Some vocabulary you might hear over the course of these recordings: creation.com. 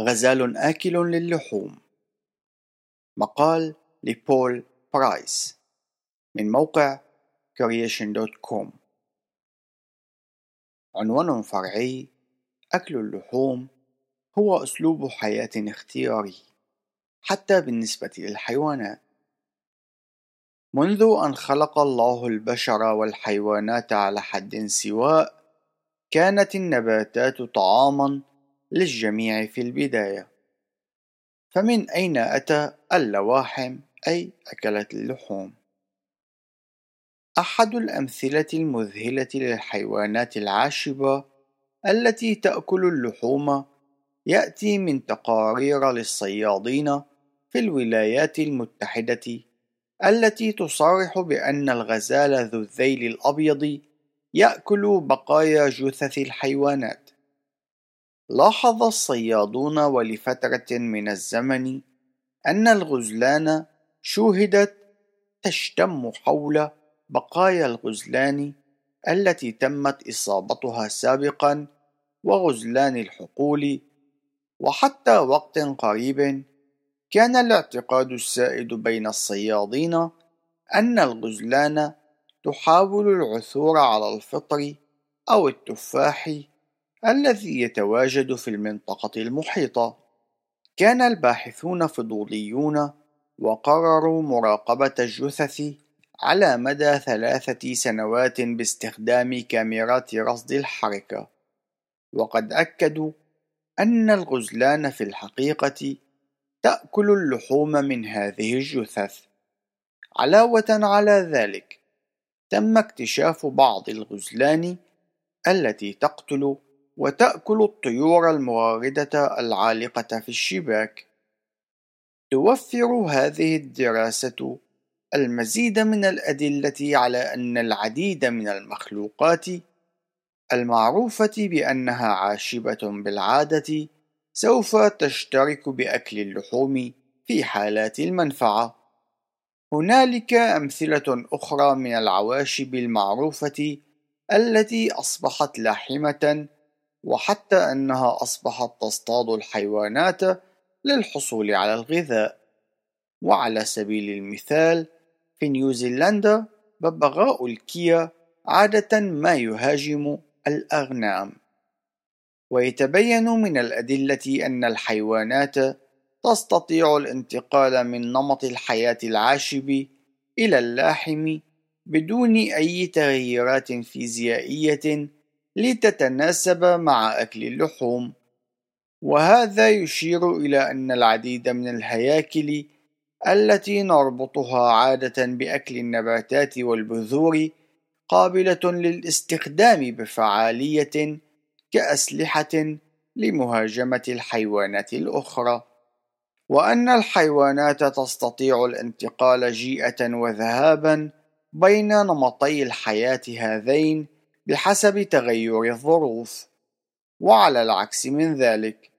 غزال آكل للحوم. مقال لبول برايس من موقع creation.com. عنوان فرعي: أكل اللحوم هو أسلوب حياة اختياري حتى بالنسبة للحيوانات. منذ أن خلق الله البشر والحيوانات على حد سواء، كانت النباتات طعاماً للجميع في البداية، فمن أين أتى اللواحم أي أكلة اللحوم؟ أحد الأمثلة المذهلة للحيوانات العاشبة التي تأكل اللحوم يأتي من تقارير للصيادين في الولايات المتحدة التي تصرح بأن الغزال ذو الذيل الأبيض يأكل بقايا جثث الحيوانات. لاحظ الصيادون ولفترة من الزمن أن الغزلان شوهدت تشتم حول بقايا الغزلان التي تمت إصابتها سابقا وغزلان الحقول، وحتى وقت قريب كان الاعتقاد السائد بين الصيادين أن الغزلان تحاول العثور على الفطر أو التفاح الذي يتواجد في المنطقة المحيطة. كان الباحثون فضوليون وقرروا مراقبة الجثث على مدى 3 سنوات باستخدام كاميرات رصد الحركة، وقد أكدوا أن الغزلان في الحقيقة تأكل اللحوم من هذه الجثث. علاوة على ذلك، تم اكتشاف بعض الغزلان التي تقتل وتأكل الطيور المواردة العالقة في الشباك. توفر هذه الدراسة المزيد من الأدلة على أن العديد من المخلوقات المعروفة بأنها عاشبة بالعادة سوف تشترك بأكل اللحوم في حالات المنفعة. هنالك أمثلة أخرى من العواشب المعروفة التي أصبحت لاحمة، وحتى أنها أصبحت تصطاد الحيوانات للحصول على الغذاء. وعلى سبيل المثال، في نيوزيلندا ببغاء الكيا عادة ما يهاجم الأغنام. ويتبين من الأدلة أن الحيوانات تستطيع الانتقال من نمط الحياة العاشب إلى اللاحم بدون أي تغييرات فيزيائية لتتناسب مع أكل اللحوم، وهذا يشير إلى أن العديد من الهياكل التي نربطها عادة بأكل النباتات والبذور قابلة للاستخدام بفعالية كأسلحة لمهاجمة الحيوانات الأخرى، وأن الحيوانات تستطيع الانتقال جيئة وذهابا بين نمطي الحياة هذين بحسب تغير الظروف. وعلى العكس من ذلك،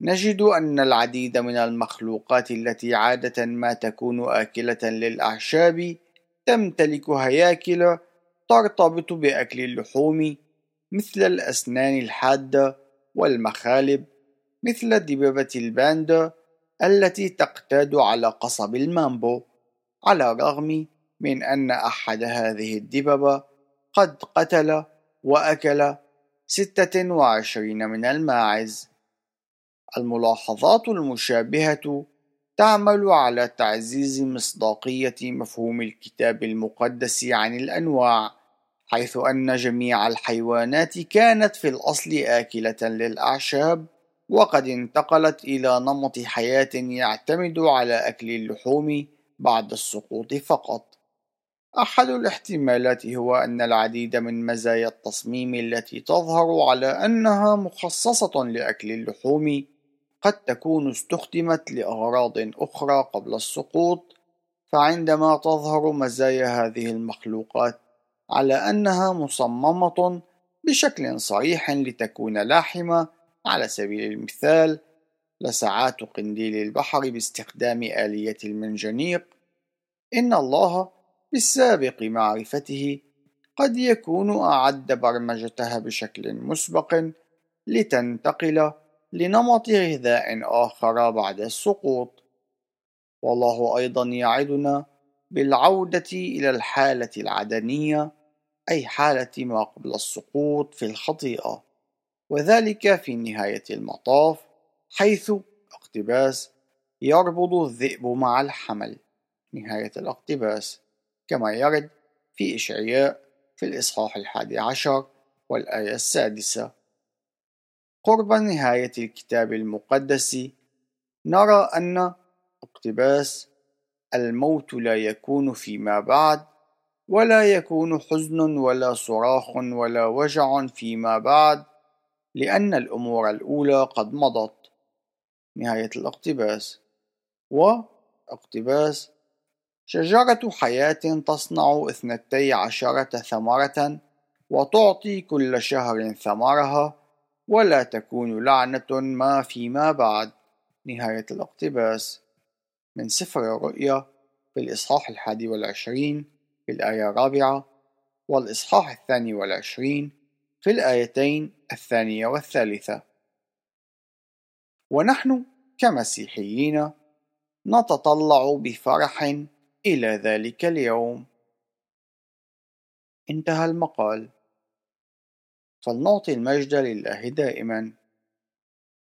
نجد أن العديد من المخلوقات التي عادة ما تكون آكلة للأعشاب تمتلك هياكل ترتبط بأكل اللحوم، مثل الأسنان الحادة والمخالب، مثل دببة الباندا التي تقتاد على قصب المامبو، على الرغم من أن أحد هذه الدببة قد قتل وأكل 26 من الماعز. الملاحظات المشابهة تعمل على تعزيز مصداقية مفهوم الكتاب المقدس عن الأنواع، حيث أن جميع الحيوانات كانت في الأصل آكلة للأعشاب، وقد انتقلت إلى نمط حياة يعتمد على أكل اللحوم بعد السقوط فقط. أحد الاحتمالات هو أن العديد من مزايا التصميم التي تظهر على أنها مخصصة لأكل اللحوم قد تكون استخدمت لأغراض أخرى قبل السقوط، فعندما تظهر مزايا هذه المخلوقات على أنها مصممة بشكل صريح لتكون لاحمة، على سبيل المثال لسعات قنديل البحر باستخدام آلية المنجنيق، إن الله بالسابق معرفته قد يكون أعد برمجتها بشكل مسبق لتنتقل لنمط غذاء آخر بعد السقوط. والله أيضا يعدنا بالعودة إلى الحالة العدنية، أي حالة ما قبل السقوط في الخطيئة، وذلك في نهاية المطاف، حيث اقتباس يربض الذئب مع الحمل، نهاية الاقتباس، كما يرد في إشعياء في الإصحاح 11 والآية 6. قرب نهاية الكتاب المقدس نرى أن اقتباس الموت لا يكون فيما بعد، ولا يكون حزن ولا صراخ ولا وجع فيما بعد، لأن الأمور الأولى قد مضت، نهاية الاقتباس. واقتباس شجرة حياة تصنع 12 ثمرة وتعطي كل شهر ثمرها، ولا تكون لعنة ما فيما بعد، نهاية الاقتباس، من سفر الرؤيا في الإصحاح 21 في الآية 4، والإصحاح 22 في الآيتين 2 و3. ونحن كمسيحيين نتطلع بفرح إلى ذلك اليوم. انتهى المقال. فلنعطي المجد لله دائما.